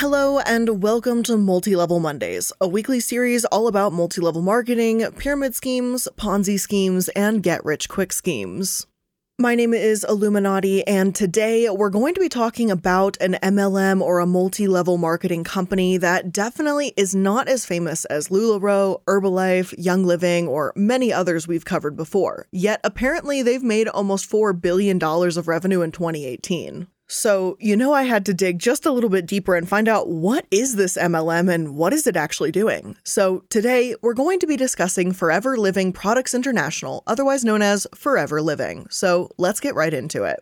Hello and welcome to Multi Level Mondays, a weekly series all about multi-level marketing, pyramid schemes, Ponzi schemes, and get-rich-quick schemes. My name is Illuminati, and today we're going to be talking about an MLM or a multi-level marketing company that definitely is not as famous as LuLaRoe, Herbalife, Young Living, or many others we've covered before. Yet apparently they've made almost $4 billion of revenue in 2018. So, I had to dig just a little bit deeper and find out what is this MLM and what is it actually doing? So today, we're going to be discussing Forever Living Products International, otherwise known as Forever Living. So let's get right into it.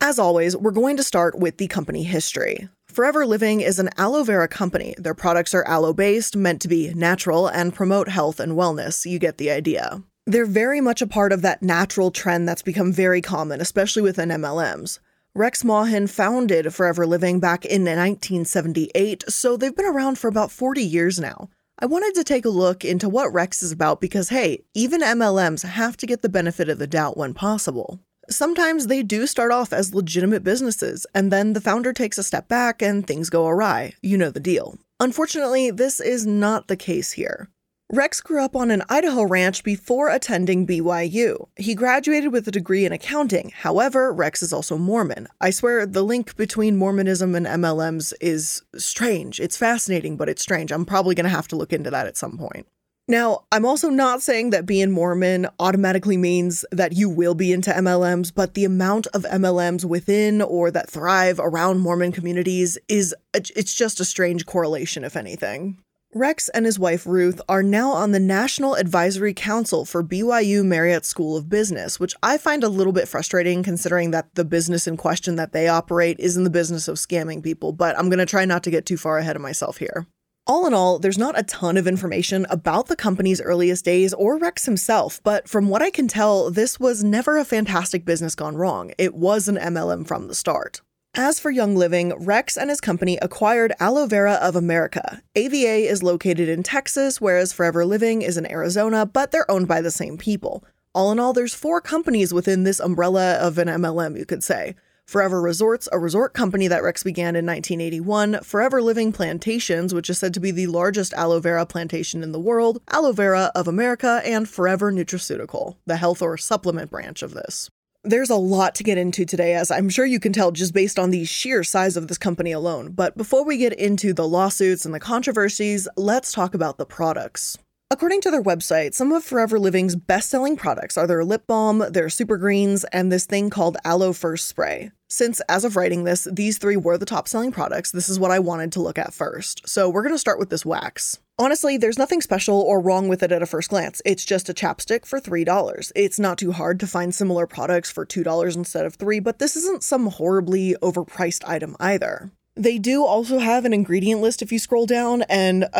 As always, we're going to start with the company history. Forever Living is an aloe vera company. Their products are aloe-based, meant to be natural, and promote health and wellness. You get the idea. They're very much a part of that natural trend that's become very common, especially within MLMs. Rex Maughan founded Forever Living back in 1978, so they've been around for about 40 years now. I wanted to take a look into what Rex is about because, hey, even MLMs have to get the benefit of the doubt when possible. Sometimes they do start off as legitimate businesses, and then the founder takes a step back and things go awry. You know the deal. Unfortunately, this is not the case here. Rex grew up on an Idaho ranch before attending BYU. He graduated with a degree in accounting. However, Rex is also Mormon. I swear the link between Mormonism and MLMs is strange. It's fascinating, but it's strange. I'm probably going to have to look into that at some point. Now, I'm also not saying that being Mormon automatically means that you will be into MLMs, but the amount of MLMs within or that thrive around Mormon communities it's just a strange correlation, if anything. Rex and his wife, Ruth, are now on the National Advisory Council for BYU Marriott School of Business, which I find a little bit frustrating considering that the business in question that they operate is in the business of scamming people, but I'm going to try not to get too far ahead of myself here. All in all, there's not a ton of information about the company's earliest days or Rex himself, but from what I can tell, this was never a fantastic business gone wrong. It was an MLM from the start. As for Young Living, Rex and his company acquired Aloe Vera of America. AVA is located in Texas, whereas Forever Living is in Arizona, but they're owned by the same people. All in all, there's four companies within this umbrella of an MLM, you could say. Forever Resorts, a resort company that Rex began in 1981, Forever Living Plantations, which is said to be the largest aloe vera plantation in the world, Aloe Vera of America, and Forever Nutraceutical, the health or supplement branch of this. There's a lot to get into today, as I'm sure you can tell just based on the sheer size of this company alone. But before we get into the lawsuits and the controversies, let's talk about the products. According to their website, some of Forever Living's best-selling products are their lip balm, their Super Greens, and this thing called Aloe First Spray. Since, as of writing this, these three were the top-selling products, this is what I wanted to look at first. So we're going to start with this wax. Honestly, there's nothing special or wrong with it at a first glance. It's just a chapstick for $3. It's not too hard to find similar products for $2 instead of $3, but this isn't some horribly overpriced item either. They do also have an ingredient list if you scroll down, and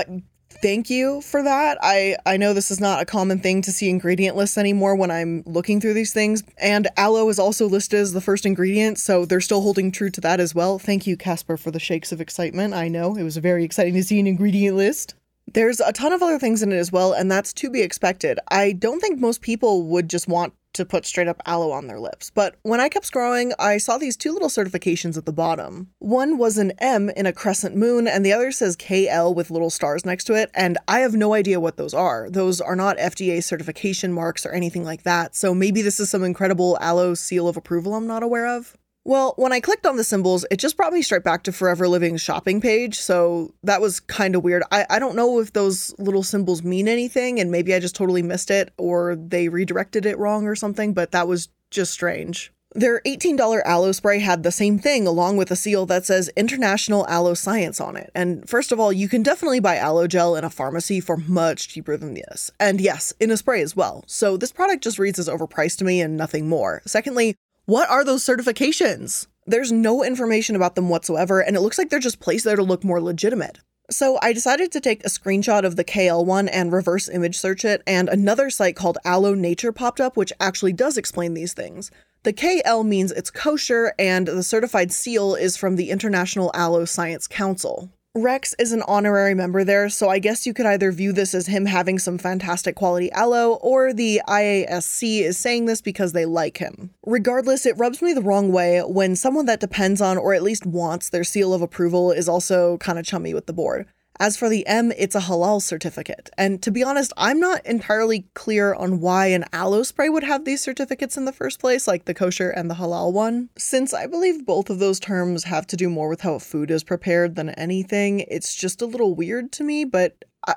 thank you for that. I know this is not a common thing to see ingredient lists anymore when I'm looking through these things. And aloe is also listed as the first ingredient, so they're still holding true to that as well. Thank you, Casper, for the shakes of excitement. I know it was very exciting to see an ingredient list. There's a ton of other things in it as well, and that's to be expected. I don't think most people would just want to put straight up aloe on their lips. But when I kept scrolling, I saw these two little certifications at the bottom. One was an M in a crescent moon, and the other says KL with little stars next to it. And I have no idea what those are. Those are not FDA certification marks or anything like that. So maybe this is some incredible aloe seal of approval I'm not aware of. Well, when I clicked on the symbols, it just brought me straight back to Forever Living's shopping page, so that was kind of weird. I don't know if those little symbols mean anything, and maybe I just totally missed it, or they redirected it wrong or something, but that was just strange. Their $18 aloe spray had the same thing, along with a seal that says International Aloe Science on it. And first of all, you can definitely buy aloe gel in a pharmacy for much cheaper than this. And yes, in a spray as well. So this product just reads as overpriced to me and nothing more. Secondly, what are those certifications? There's no information about them whatsoever, and it looks like they're just placed there to look more legitimate. So I decided to take a screenshot of the KL one and reverse image search it, and another site called Aloe Nature popped up, which actually does explain these things. The KL means it's kosher, and the certified seal is from the International Aloe Science Council. Rex is an honorary member there, so I guess you could either view this as him having some fantastic quality aloe, or the IASC is saying this because they like him. Regardless, it rubs me the wrong way when someone that depends on, or at least wants, their seal of approval is also kind of chummy with the board. As for the M, it's a halal certificate. And to be honest, I'm not entirely clear on why an aloe spray would have these certificates in the first place, like the kosher and the halal one. Since I believe both of those terms have to do more with how food is prepared than anything, it's just a little weird to me, but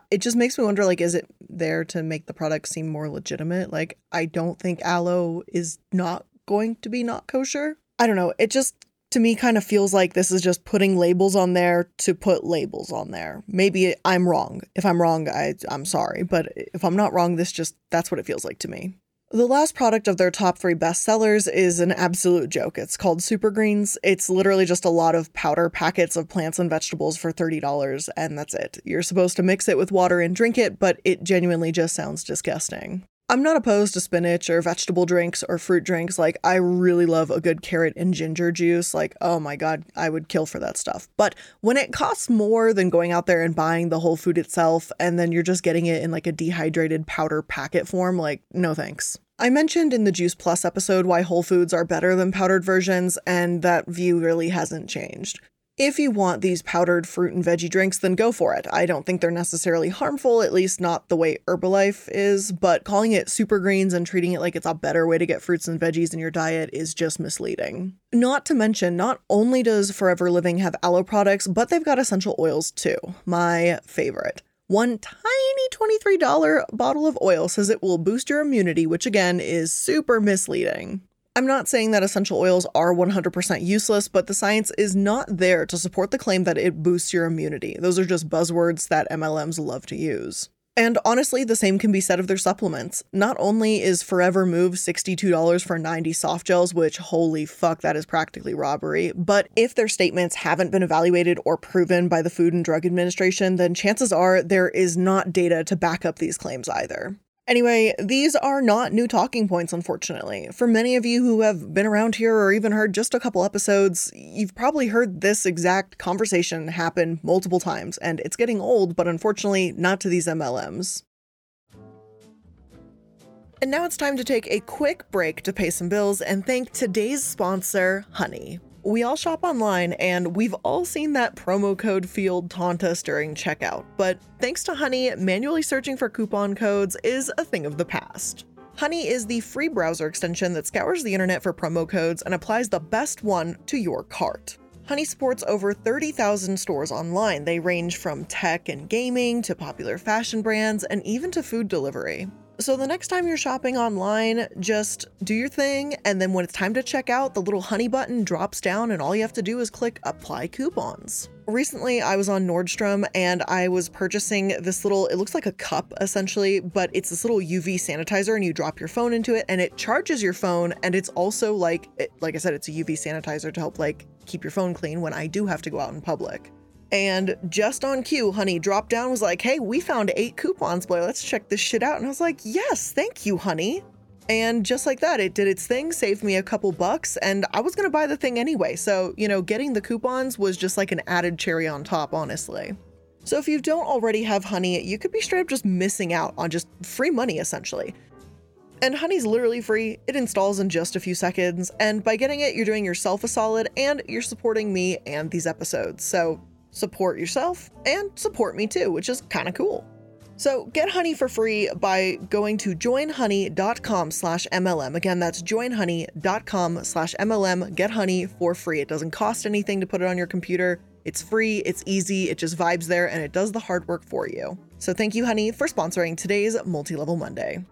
it just makes me wonder, like, is it there to make the product seem more legitimate? Like, I don't think aloe is not going to be not kosher. I don't know. It just, to me, kind of feels like this is just putting labels on there to put labels on there. Maybe I'm wrong. If I'm wrong, I'm sorry. But if I'm not wrong, that's what it feels like to me. The last product of their top three bestsellers is an absolute joke. It's called Super Greens. It's literally just a lot of powder packets of plants and vegetables for $30, and that's it. You're supposed to mix it with water and drink it, but it genuinely just sounds disgusting. I'm not opposed to spinach or vegetable drinks or fruit drinks. Like, I really love a good carrot and ginger juice. Like, oh my God, I would kill for that stuff. But when it costs more than going out there and buying the whole food itself, and then you're just getting it in like a dehydrated powder packet form, like, no thanks. I mentioned in the Juice Plus episode why whole foods are better than powdered versions, and that view really hasn't changed. If you want these powdered fruit and veggie drinks, then go for it. I don't think they're necessarily harmful, at least not the way Herbalife is, but calling it Super Greens and treating it like it's a better way to get fruits and veggies in your diet is just misleading. Not to mention, not only does Forever Living have aloe products, but they've got essential oils too. My favorite. One tiny $23 bottle of oil says it will boost your immunity, which again is super misleading. I'm not saying that essential oils are 100% useless, but the science is not there to support the claim that it boosts your immunity. Those are just buzzwords that MLMs love to use. And honestly, the same can be said of their supplements. Not only is Forever Move $62 for 90 soft gels, which holy fuck, that is practically robbery, but if their statements haven't been evaluated or proven by the Food and Drug Administration, then chances are there is not data to back up these claims either. Anyway, these are not new talking points, unfortunately. For many of you who have been around here or even heard just a couple episodes, you've probably heard this exact conversation happen multiple times, and it's getting old, but unfortunately not to these MLMs. And now it's time to take a quick break to pay some bills and thank today's sponsor, Honey. We all shop online, and we've all seen that promo code field taunt us during checkout. But thanks to Honey, manually searching for coupon codes is a thing of the past. Honey is the free browser extension that scours the internet for promo codes and applies the best one to your cart. Honey supports over 30,000 stores online. They range from tech and gaming to popular fashion brands and even to food delivery. So the next time you're shopping online, just do your thing, and then when it's time to check out, the little Honey button drops down and all you have to do is click Apply Coupons. Recently, I was on Nordstrom and I was purchasing this little, it looks like a cup essentially, but it's this little UV sanitizer, and you drop your phone into it and it charges your phone, and it's also like I said, it's a UV sanitizer to help like keep your phone clean when I do have to go out in public. And just on cue, Honey dropped down, was like, hey, we found 8 coupons, boy, let's check this shit out. And I was like, yes, thank you, Honey. And just like that, it did its thing, saved me a couple bucks, and I was gonna buy the thing anyway. So, you know, getting the coupons was just like an added cherry on top, honestly. So if you don't already have Honey, you could be straight up just missing out on just free money, essentially. And Honey's literally free. It installs in just a few seconds. And by getting it, you're doing yourself a solid and you're supporting me and these episodes. So support yourself and support me too, which is kind of cool. So get Honey for free by going to joinhoney.com/MLM. Again, that's joinhoney.com/MLM. Get Honey for free. It doesn't cost anything to put it on your computer. It's free. It's easy. It just vibes there and it does the hard work for you. So thank you, Honey, for sponsoring today's Multi Level Monday.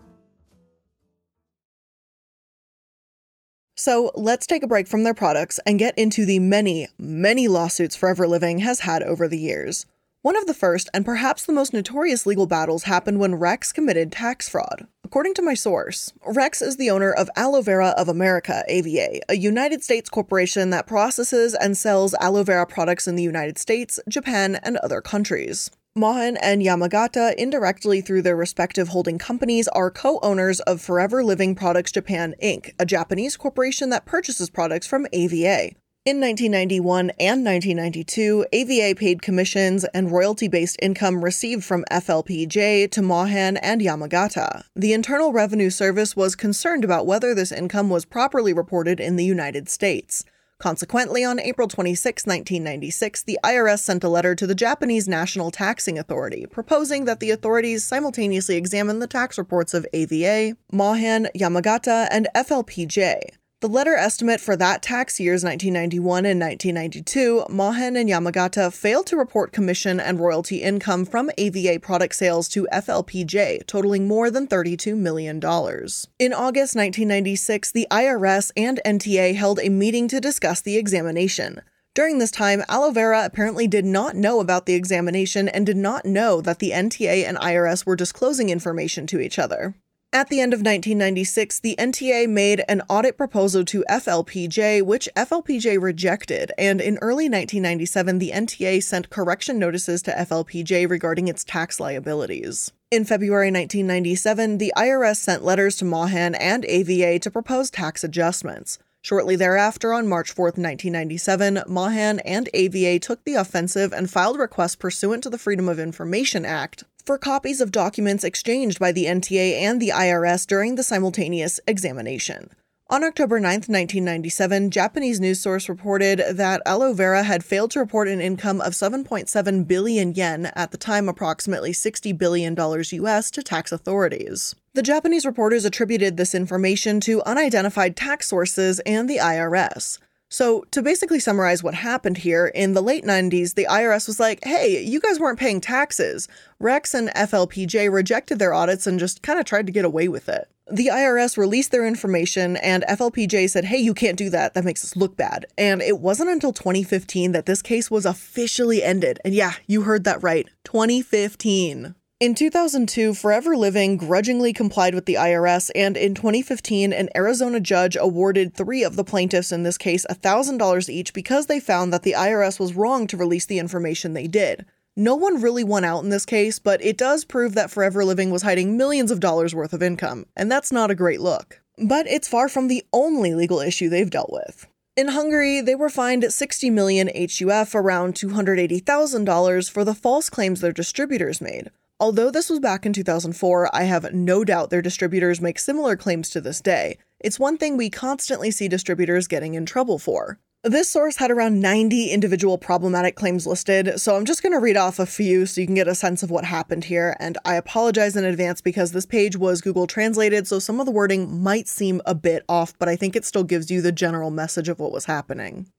So let's take a break from their products and get into the many, many lawsuits Forever Living has had over the years. One of the first and perhaps the most notorious legal battles happened when Rex committed tax fraud. According to my source, Rex is the owner of Aloe Vera of America, AVA, a United States corporation that processes and sells aloe vera products in the United States, Japan, and other countries. Maughan and Yamagata, indirectly through their respective holding companies, are co-owners of Forever Living Products Japan, Inc., a Japanese corporation that purchases products from AVA. In 1991 and 1992, AVA paid commissions and royalty-based income received from FLPJ to Maughan and Yamagata. The Internal Revenue Service was concerned about whether this income was properly reported in the United States. Consequently, on April 26, 1996, the IRS sent a letter to the Japanese National Taxing Authority, proposing that the authorities simultaneously examine the tax reports of AVA, Maughan, Yamagata, and FLPJ. The letter estimate for that tax years 1991 and 1992, Maughan and Yamagata failed to report commission and royalty income from AVA product sales to FLPJ, totaling more than $32 million. In August 1996, the IRS and NTA held a meeting to discuss the examination. During this time, Aloe Vera apparently did not know about the examination and did not know that the NTA and IRS were disclosing information to each other. At the end of 1996, the NTA made an audit proposal to FLPJ, which FLPJ rejected, and in early 1997, the NTA sent correction notices to FLPJ regarding its tax liabilities. In February 1997, the IRS sent letters to Maughan and AVA to propose tax adjustments. Shortly thereafter, on March 4, 1997, Maughan and AVA took the offensive and filed requests pursuant to the Freedom of Information Act for copies of documents exchanged by the NTA and the IRS during the simultaneous examination. On October 9, 1997, Japanese news source reported that Aloe Vera had failed to report an income of 7.7 billion yen, at the time approximately $60 billion US, to tax authorities. The Japanese reporters attributed this information to unidentified tax sources and the IRS. So, to basically summarize what happened here, in the late 90s, the IRS was like, hey, you guys weren't paying taxes. Rex and FLPJ rejected their audits and just kind of tried to get away with it. The IRS released their information, and FLPJ said, hey, you can't do that. That makes us look bad. And it wasn't until 2015 that this case was officially ended. And yeah, you heard that right. 2015. In 2002, Forever Living grudgingly complied with the IRS, and in 2015, an Arizona judge awarded three of the plaintiffs in this case $1,000 each because they found that the IRS was wrong to release the information they did. No one really won out in this case, but it does prove that Forever Living was hiding millions of dollars worth of income, and that's not a great look. But it's far from the only legal issue they've dealt with. In Hungary, they were fined 60 million HUF, around $280,000, for the false claims their distributors made. Although this was back in 2004, I have no doubt their distributors make similar claims to this day. It's one thing we constantly see distributors getting in trouble for. This source had around 90 individual problematic claims listed, so I'm just going to read off a few so you can get a sense of what happened here, and I apologize in advance because this page was Google translated, so some of the wording might seem a bit off, but I think it still gives you the general message of what was happening.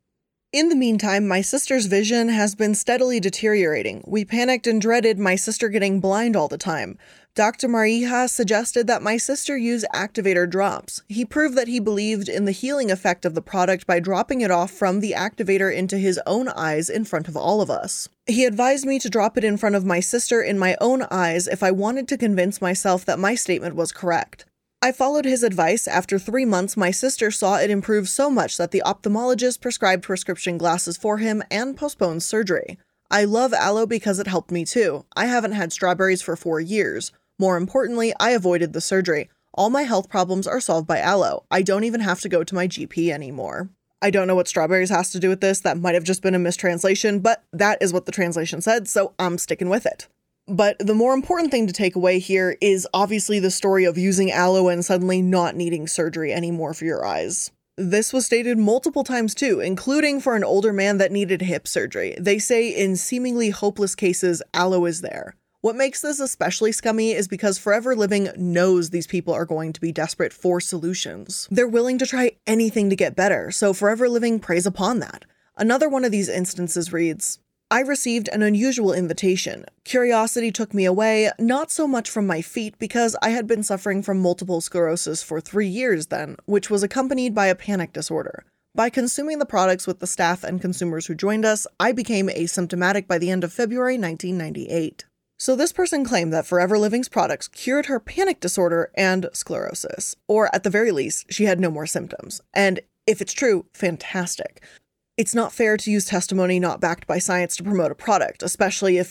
In the meantime, my sister's vision has been steadily deteriorating. We panicked and dreaded my sister getting blind all the time. Dr. Marija suggested that my sister use activator drops. He proved that he believed in the healing effect of the product by dropping it off from the activator into his own eyes in front of all of us. He advised me to drop it in front of my sister in my own eyes if I wanted to convince myself that my statement was correct. I followed his advice. After 3 months, my sister saw it improve so much that the ophthalmologist prescribed prescription glasses for him and postponed surgery. I love aloe because it helped me too. I haven't had strawberries for 4 years. More importantly, I avoided the surgery. All my health problems are solved by aloe. I don't even have to go to my GP anymore. I don't know what strawberries has to do with this. That might have just been a mistranslation, but that is what the translation said, so I'm sticking with it. But the more important thing to take away here is obviously the story of using aloe and suddenly not needing surgery anymore for your eyes. This was stated multiple times too, including for an older man that needed hip surgery. They say in seemingly hopeless cases, aloe is there. What makes this especially scummy is because Forever Living knows these people are going to be desperate for solutions. They're willing to try anything to get better, so Forever Living preys upon that. Another one of these instances reads, I received an unusual invitation. Curiosity took me away, not so much from my feet because I had been suffering from multiple sclerosis for 3 years then, which was accompanied by a panic disorder. By consuming the products with the staff and consumers who joined us, I became asymptomatic by the end of February 1998. So this person claimed that Forever Living's products cured her panic disorder and sclerosis, or at the very least, she had no more symptoms. And if it's true, fantastic. It's not fair to use testimony not backed by science to promote a product, especially if,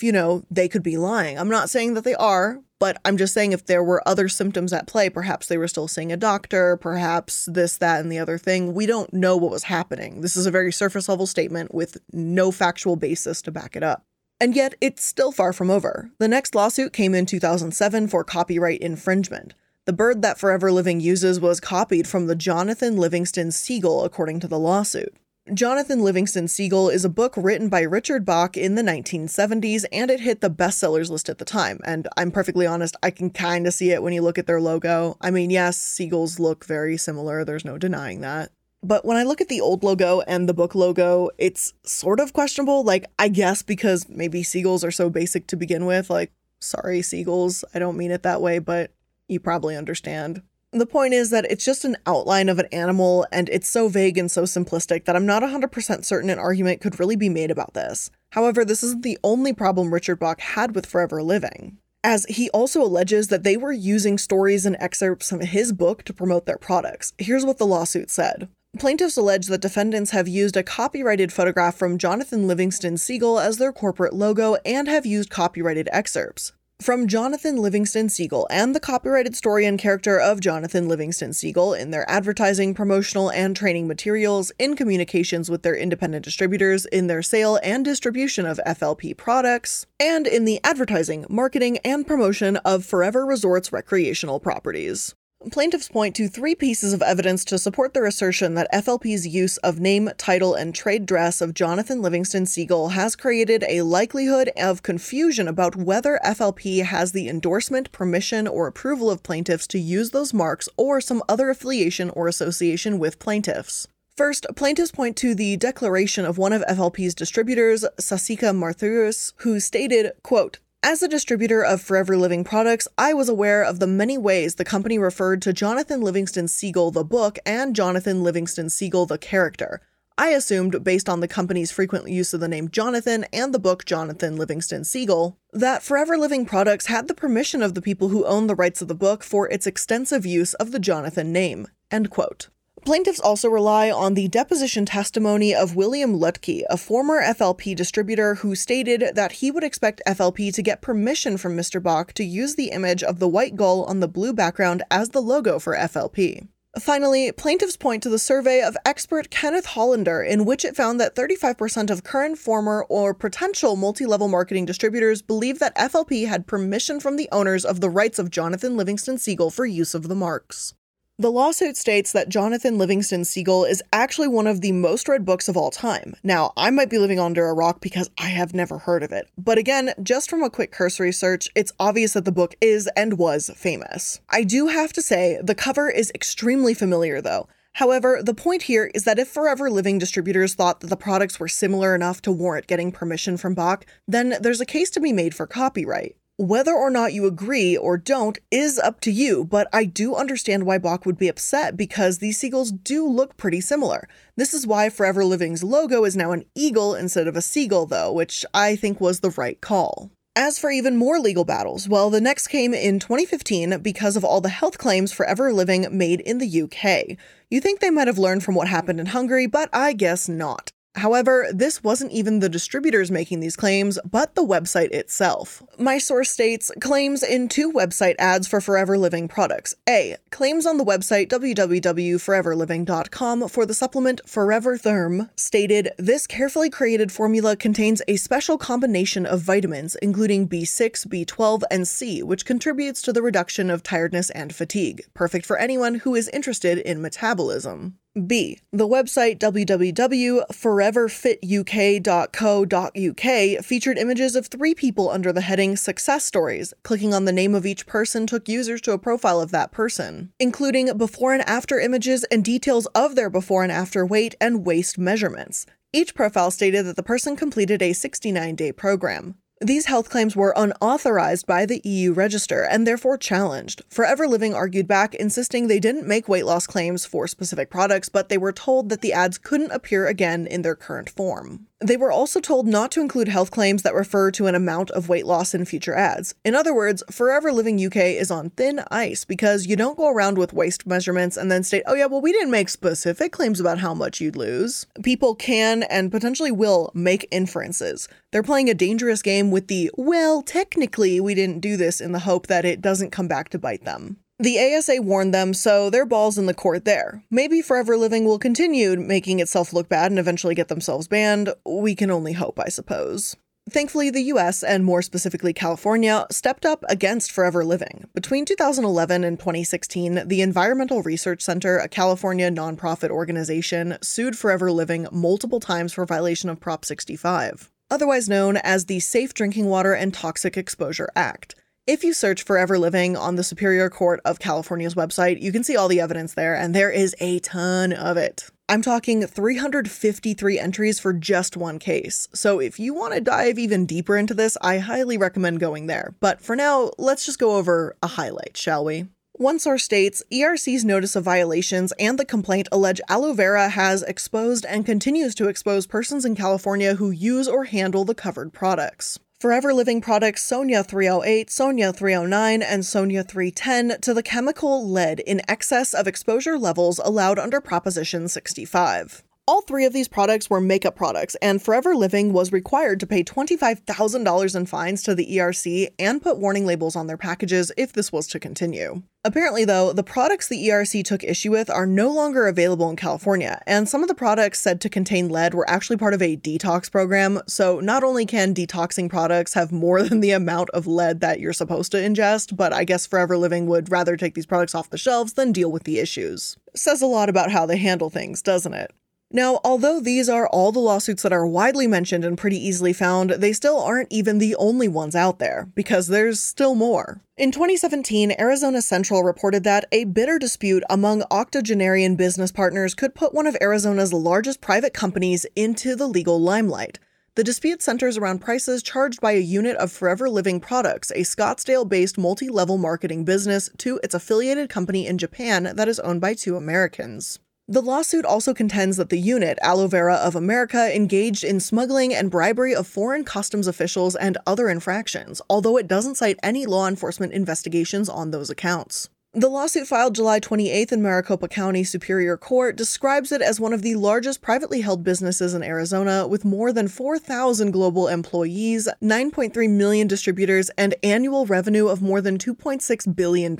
they could be lying. I'm not saying that they are, But I'm just saying if there were other symptoms at play, perhaps they were still seeing a doctor, perhaps this, that, and the other thing. We don't know what was happening. This is a very surface level statement with no factual basis to back it up. And yet it's still far from over. The next lawsuit came in 2007 for copyright infringement. The bird that Forever Living uses was copied from the Jonathan Livingston Seagull, according to the lawsuit. Jonathan Livingston Seagull is a book written by Richard Bach in the 1970s, and it hit the bestsellers list at the time. And I'm perfectly honest, I can kind of see it when you look at their logo. I mean, yes, seagulls look very similar. There's no denying that. But when I look at the old logo and the book logo, it's sort of questionable. Like, I guess because maybe seagulls are so basic to begin with. Like, sorry, seagulls, I don't mean it that way, but you probably understand. The point is that it's just an outline of an animal, and it's so vague and so simplistic that I'm not 100% certain an argument could really be made about this. However, this isn't the only problem Richard Bach had with Forever Living, as he also alleges that they were using stories and excerpts from his book to promote their products. Here's what the lawsuit said. Plaintiffs allege that defendants have used a copyrighted photograph from Jonathan Livingston Seagull as their corporate logo and have used copyrighted excerpts. From Jonathan Livingston Seagull and the copyrighted story and character of Jonathan Livingston Seagull in their advertising, promotional, and training materials, in communications with their independent distributors, in their sale and distribution of FLP products, and in the advertising, marketing, and promotion of Forever Resorts recreational properties. Plaintiffs point to three pieces of evidence to support their assertion that FLP's use of name, title, and trade dress of Jonathan Livingston Seagull has created a likelihood of confusion about whether FLP has the endorsement, permission, or approval of plaintiffs to use those marks or some other affiliation or association with plaintiffs. First, plaintiffs point to the declaration of one of FLP's distributors, Sasika Martyrus, who stated, quote, "As a distributor of Forever Living products, I was aware of the many ways the company referred to Jonathan Livingston Seagull the book and Jonathan Livingston Seagull the character. I assumed, based on the company's frequent use of the name Jonathan and the book Jonathan Livingston Seagull, that Forever Living products had the permission of the people who own the rights of the book for its extensive use of the Jonathan name." End quote. Plaintiffs also rely on the deposition testimony of William Lutke, a former FLP distributor who stated that he would expect FLP to get permission from Mr. Bach to use the image of the white gull on the blue background as the logo for FLP. Finally, plaintiffs point to the survey of expert Kenneth Hollander, in which it found that 35% of current, former, or potential multi-level marketing distributors believe that FLP had permission from the owners of the rights of Jonathan Livingston Seagull for use of the marks. The lawsuit states that Jonathan Livingston Seagull is actually one of the most read books of all time. Now, I might be living under a rock because I have never heard of it. But again, just from a quick cursory search, it's obvious that the book is and was famous. I do have to say, the cover is extremely familiar though. However, the point here is that if Forever Living distributors thought that the products were similar enough to warrant getting permission from Bach, then there's a case to be made for copyright. Whether or not you agree or don't is up to you, but I do understand why Bach would be upset because these seagulls do look pretty similar. This is why Forever Living's logo is now an eagle instead of a seagull, though, which I think was the right call. As for even more legal battles, well, the next came in 2015 because of all the health claims Forever Living made in the UK. You think they might have learned from what happened in Hungary, but I guess not. However, this wasn't even the distributors making these claims, but the website itself. My source states, claims in two website ads for Forever Living products. A, claims on the website www.foreverliving.com for the supplement Forever Therm stated, this carefully created formula contains a special combination of vitamins, including B6, B12, and C, which contributes to the reduction of tiredness and fatigue. Perfect for anyone who is interested in metabolism. B, the website www.foreverfituk.co.uk featured images of three people under the heading Success Stories. Clicking on the name of each person took users to a profile of that person, including before and after images and details of their before and after weight and waist measurements. Each profile stated that the person completed a 69-day program. These health claims were unauthorized by the EU Register and therefore challenged. Forever Living argued back, insisting they didn't make weight loss claims for specific products, but they were told that the ads couldn't appear again in their current form. They were also told not to include health claims that refer to an amount of weight loss in future ads. In other words, Forever Living UK is on thin ice because you don't go around with waist measurements and then state, oh yeah, well, we didn't make specific claims about how much you'd lose. People can and potentially will make inferences. They're playing a dangerous game with the, well, technically we didn't do this, in the hope that it doesn't come back to bite them. The ASA warned them, so their ball's in the court there. Maybe Forever Living will continue making itself look bad and eventually get themselves banned. We can only hope, I suppose. Thankfully, the US, and more specifically California, stepped up against Forever Living. Between 2011 and 2016, the Environmental Research Center, a California nonprofit organization, sued Forever Living multiple times for violation of Prop 65, otherwise known as the Safe Drinking Water and Toxic Exposure Act. If you search Forever Living on the Superior Court of California's website, you can see all the evidence there, and there is a ton of it. I'm talking 353 entries for just one case. So if you want to dive even deeper into this, I highly recommend going there. But for now, let's just go over a highlight, shall we? One source states, ERC's notice of violations and the complaint allege aloe vera has exposed and continues to expose persons in California who use or handle the covered products. Forever Living products Sonia 308, Sonia 309, and Sonia 310 to the chemical lead in excess of exposure levels allowed under Proposition 65. All three of these products were makeup products, and Forever Living was required to pay $25,000 in fines to the ERC and put warning labels on their packages if this was to continue. Apparently, though, the products the ERC took issue with are no longer available in California, and some of the products said to contain lead were actually part of a detox program, so not only can detoxing products have more than the amount of lead that you're supposed to ingest, but I guess Forever Living would rather take these products off the shelves than deal with the issues. Says a lot about how they handle things, doesn't it? Now, although these are all the lawsuits that are widely mentioned and pretty easily found, they still aren't even the only ones out there, because there's still more. In 2017, Arizona Central reported that a bitter dispute among octogenarian business partners could put one of Arizona's largest private companies into the legal limelight. The dispute centers around prices charged by a unit of Forever Living Products, a Scottsdale-based multi-level marketing business, to its affiliated company in Japan that is owned by two Americans. The lawsuit also contends that the unit, Aloe Vera of America, engaged in smuggling and bribery of foreign customs officials and other infractions, although it doesn't cite any law enforcement investigations on those accounts. The lawsuit filed July 28th in Maricopa County Superior Court describes it as one of the largest privately held businesses in Arizona, with more than 4,000 global employees, 9.3 million distributors, and annual revenue of more than $2.6 billion.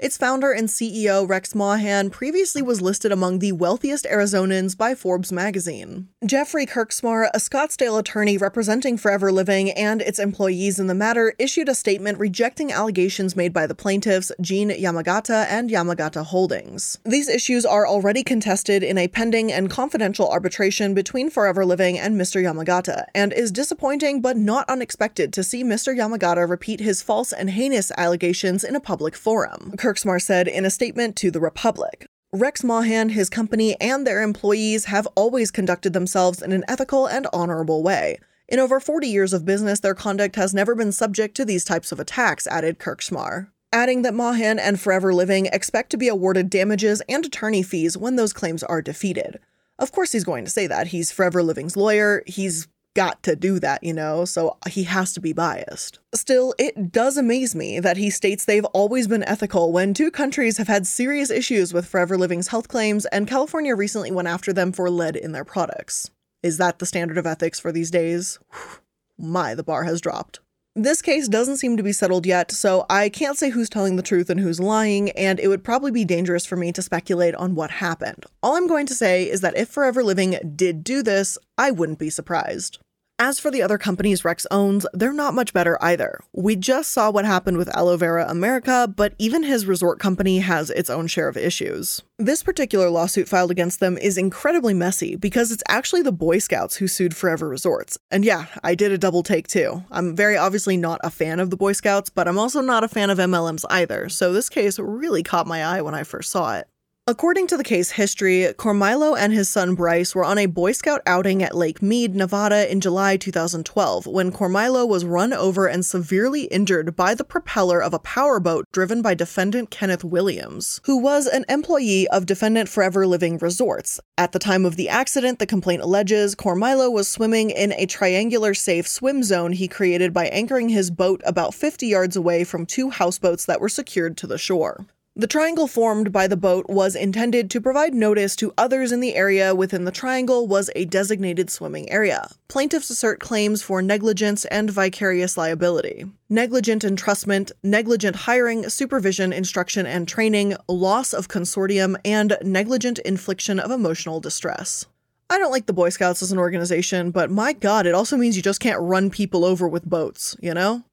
Its founder and CEO, Rex Maughan, previously was listed among the wealthiest Arizonans by Forbes magazine. Jeffrey Kirksmar, a Scottsdale attorney representing Forever Living and its employees in the matter, issued a statement rejecting allegations made by the plaintiffs, Gene Yamagata and Yamagata Holdings. These issues are already contested in a pending and confidential arbitration between Forever Living and Mr. Yamagata, and is disappointing but not unexpected to see Mr. Yamagata repeat his false and heinous allegations in a public forum. Kirksmar said in a statement to the Republic, Rex Maughan, his company, and their employees have always conducted themselves in an ethical and honorable way. In over 40 years of business, their conduct has never been subject to these types of attacks, added Kirksmar, adding that Maughan and Forever Living expect to be awarded damages and attorney fees when those claims are defeated. Of course he's going to say that. He's Forever Living's lawyer. He's got to do that, you know, so he has to be biased. Still, it does amaze me that he states they've always been ethical when two countries have had serious issues with Forever Living's health claims, and California recently went after them for lead in their products. Is that the standard of ethics for these days? Whew, my, the bar has dropped. This case doesn't seem to be settled yet, so I can't say who's telling the truth and who's lying, and it would probably be dangerous for me to speculate on what happened. All I'm going to say is that if Forever Living did do this, I wouldn't be surprised. As for the other companies Rex owns, they're not much better either. We just saw what happened with Aloe Vera America, but even his resort company has its own share of issues. This particular lawsuit filed against them is incredibly messy because it's actually the Boy Scouts who sued Forever Resorts. And yeah, I did a double take too. I'm very obviously not a fan of the Boy Scouts, but I'm also not a fan of MLMs either, so this case really caught my eye when I first saw it. According to the case history, Cormilo and his son Bryce were on a Boy Scout outing at Lake Mead, Nevada in July 2012 when Cormilo was run over and severely injured by the propeller of a powerboat driven by defendant Kenneth Williams, who was an employee of defendant Forever Living Resorts. At the time of the accident, the complaint alleges Cormilo was swimming in a triangular safe swim zone he created by anchoring his boat about 50 yards away from two houseboats that were secured to the shore. The triangle formed by the boat was intended to provide notice to others in the area within the triangle was a designated swimming area. Plaintiffs assert claims for negligence and vicarious liability, negligent entrustment, negligent hiring, supervision, instruction, and training, loss of consortium, and negligent infliction of emotional distress. I don't like the Boy Scouts as an organization, but my God, it also means you just can't run people over with boats, you know?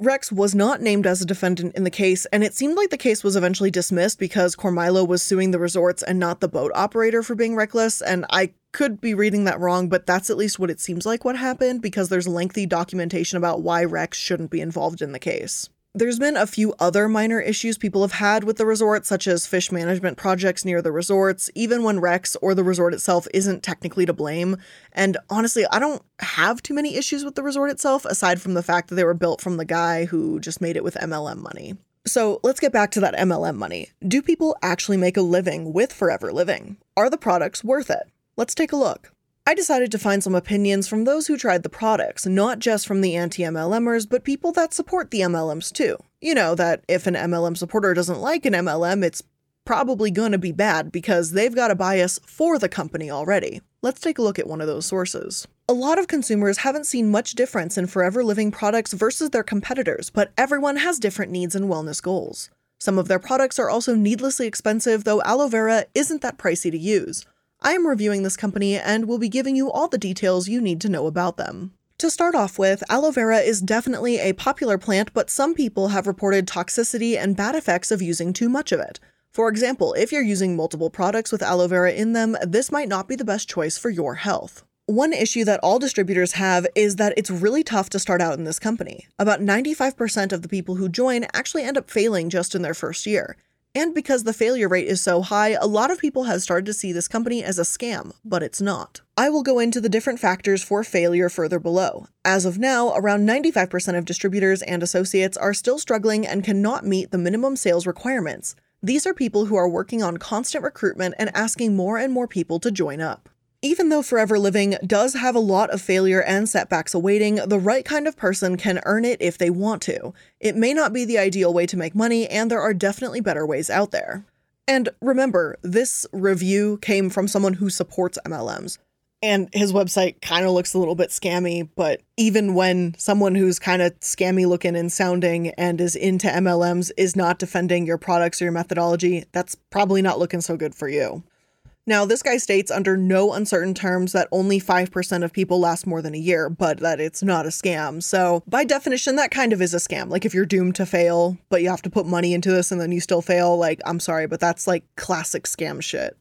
Rex was not named as a defendant in the case, and it seemed like the case was eventually dismissed because Cormilo was suing the resorts and not the boat operator for being reckless, and I could be reading that wrong, but that's at least what it seems like what happened because there's lengthy documentation about why Rex shouldn't be involved in the case. There's been a few other minor issues people have had with the resort, such as fish management projects near the resorts, even when Rex or the resort itself isn't technically to blame. And honestly, I don't have too many issues with the resort itself, aside from the fact that they were built from the guy who just made it with MLM money. So let's get back to that MLM money. Do people actually make a living with Forever Living? Are the products worth it? Let's take a look. I decided to find some opinions from those who tried the products, not just from the anti-MLMers, but people that support the MLMs too. You know that if an MLM supporter doesn't like an MLM, it's probably going to be bad because they've got a bias for the company already. Let's take a look at one of those sources. A lot of consumers haven't seen much difference in Forever Living products versus their competitors, but everyone has different needs and wellness goals. Some of their products are also needlessly expensive, though aloe vera isn't that pricey to use. I am reviewing this company and will be giving you all the details you need to know about them. To start off with, aloe vera is definitely a popular plant, but some people have reported toxicity and bad effects of using too much of it. For example, if you're using multiple products with aloe vera in them, this might not be the best choice for your health. One issue that all distributors have is that it's really tough to start out in this company. About 95% of the people who join actually end up failing just in their first year. And because the failure rate is so high, a lot of people have started to see this company as a scam, but it's not. I will go into the different factors for failure further below. As of now, around 95% of distributors and associates are still struggling and cannot meet the minimum sales requirements. These are people who are working on constant recruitment and asking more and more people to join up. Even though Forever Living does have a lot of failure and setbacks awaiting, the right kind of person can earn it if they want to. It may not be the ideal way to make money, and there are definitely better ways out there. And remember, this review came from someone who supports MLMs, and his website kind of looks a little bit scammy, but even when someone who's kind of scammy looking and sounding and is into MLMs is not defending your products or your methodology, that's probably not looking so good for you. Now, this guy states under no uncertain terms that only 5% of people last more than a year, but that it's not a scam. So by definition, that kind of is a scam. Like if you're doomed to fail, but you have to put money into this and then you still fail, like, I'm sorry, but that's like classic scam shit.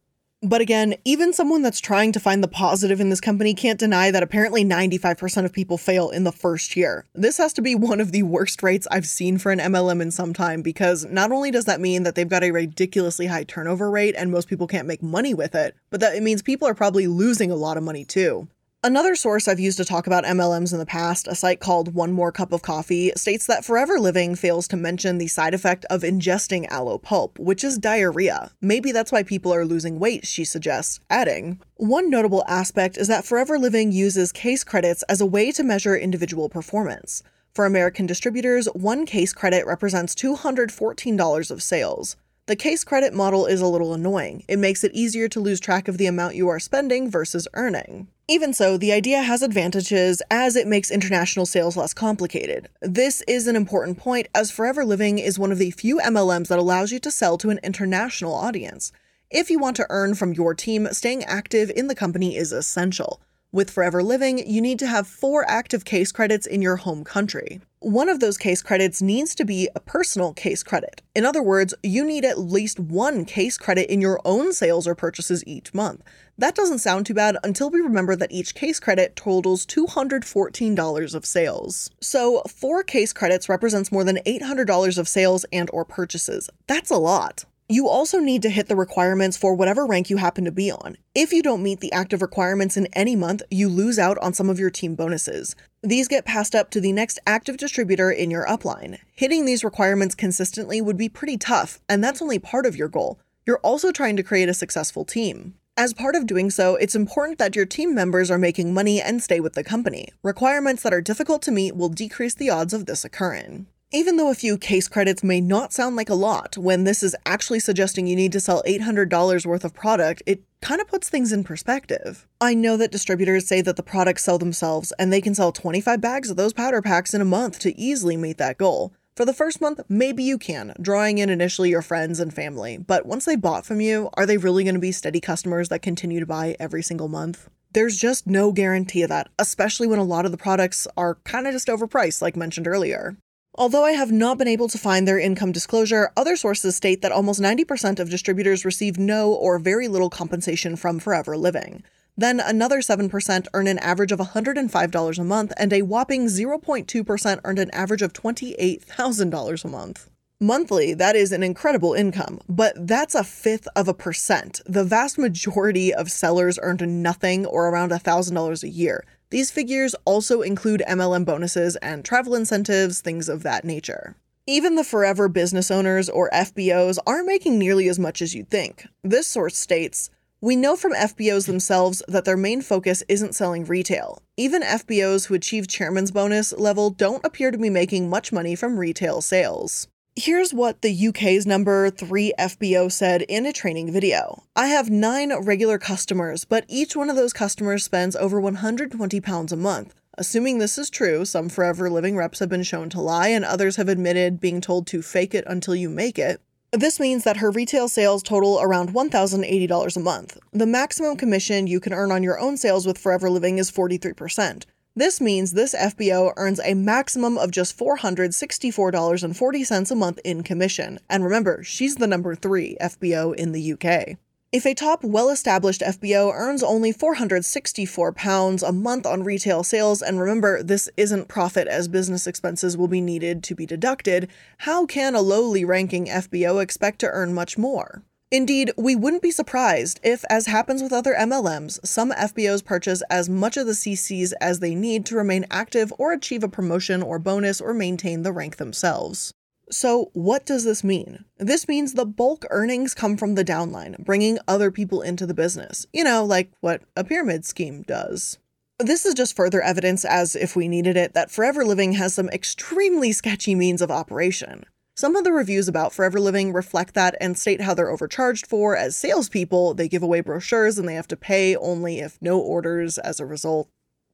But again, even someone that's trying to find the positive in this company can't deny that apparently 95% of people fail in the first year. This has to be one of the worst rates I've seen for an MLM in some time, because not only does that mean that they've got a ridiculously high turnover rate and most people can't make money with it, but that it means people are probably losing a lot of money too. Another source I've used to talk about MLMs in the past, a site called One More Cup of Coffee, states that Forever Living fails to mention the side effect of ingesting aloe pulp, which is diarrhea. Maybe that's why people are losing weight, she suggests, adding, one notable aspect is that Forever Living uses case credits as a way to measure individual performance. For American distributors, one case credit represents $214 of sales. The case credit model is a little annoying. It makes it easier to lose track of the amount you are spending versus earning. Even so, the idea has advantages as it makes international sales less complicated. This is an important point as Forever Living is one of the few MLMs that allows you to sell to an international audience. If you want to earn from your team, staying active in the company is essential. With Forever Living, you need to have 4 active case credits in your home country. One of those case credits needs to be a personal case credit. In other words, you need at least 1 case credit in your own sales or purchases each month. That doesn't sound too bad until we remember that each case credit totals $214 of sales. So 4 case credits represents more than $800 of sales and/or purchases. That's a lot. You also need to hit the requirements for whatever rank you happen to be on. If you don't meet the active requirements in any month, you lose out on some of your team bonuses. These get passed up to the next active distributor in your upline. Hitting these requirements consistently would be pretty tough, and that's only part of your goal. You're also trying to create a successful team. As part of doing so, it's important that your team members are making money and stay with the company. Requirements that are difficult to meet will decrease the odds of this occurring. Even though a few case credits may not sound like a lot, when this is actually suggesting you need to sell $800 worth of product, it kind of puts things in perspective. I know that distributors say that the products sell themselves, and they can sell 25 bags of those powder packs in a month to easily meet that goal. For the first month, maybe you can, drawing in initially your friends and family, but once they bought from you, are they really going to be steady customers that continue to buy every single month? There's just no guarantee of that, especially when a lot of the products are kind of just overpriced, like mentioned earlier. Although I have not been able to find their income disclosure, other sources state that almost 90% of distributors receive no or very little compensation from Forever Living. Then another 7% earn an average of $105 a month, and a whopping 0.2% earned an average of $28,000 a month. Monthly, that is an incredible income, but that's 0.5%. The vast majority of sellers earned nothing or around $1,000 a year. These figures also include MLM bonuses and travel incentives, things of that nature. Even the Forever business owners, or FBOs, aren't making nearly as much as you'd think. This source states, "We know from FBOs themselves that their main focus isn't selling retail. Even FBOs who achieve chairman's bonus level don't appear to be making much money from retail sales." Here's what the UK's number 3 FBO said in a training video. "I have 9 regular customers, but each one of those customers spends over £120 a month. Assuming this is true, some Forever Living reps have been shown to lie and others have admitted being told to fake it until you make it. This means that her retail sales total around $1,080 a month. The maximum commission you can earn on your own sales with Forever Living is 43%. This means this FBO earns a maximum of just $464.40 a month in commission. And remember, she's the number 3 FBO in the UK. If a top well-established FBO earns only £464 a month on retail sales, and remember, this isn't profit as business expenses will be needed to be deducted, how can a lowly ranking FBO expect to earn much more? Indeed, we wouldn't be surprised if, as happens with other MLMs, some FBOs purchase as much of the CCs as they need to remain active or achieve a promotion or bonus or maintain the rank themselves. So what does this mean? This means the bulk earnings come from the downline, bringing other people into the business, like what a pyramid scheme does. This is just further evidence, as if we needed it, that Forever Living has some extremely sketchy means of operation. Some of the reviews about Forever Living reflect that and state how they're overcharged for as salespeople. They give away brochures and they have to pay only if no orders as a result.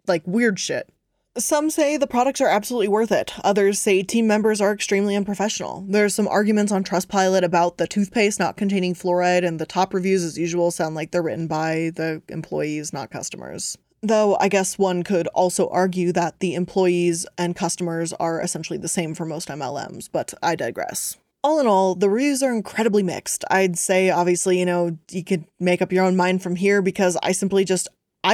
Like weird shit. Some say the products are absolutely worth it. Others say team members are extremely unprofessional. There's some arguments on Trustpilot about the toothpaste not containing fluoride, and the top reviews, as usual, sound like they're written by the employees, not customers. Though I guess one could also argue that the employees and customers are essentially the same for most MLMs, but I digress. All in all, the reviews are incredibly mixed. I'd say, obviously, you could make up your own mind from here, because I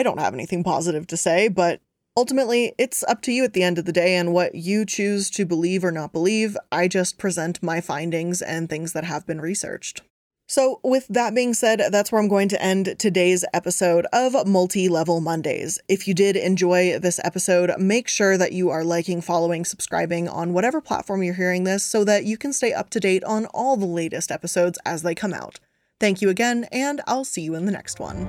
don't have anything positive to say, but ultimately, it's up to you at the end of the day and what you choose to believe or not believe. I just present my findings and things that have been researched. So with that being said, that's where I'm going to end today's episode of Multi Level Mondays. If you did enjoy this episode, make sure that you are liking, following, subscribing on whatever platform you're hearing this so that you can stay up to date on all the latest episodes as they come out. Thank you again, and I'll see you in the next one.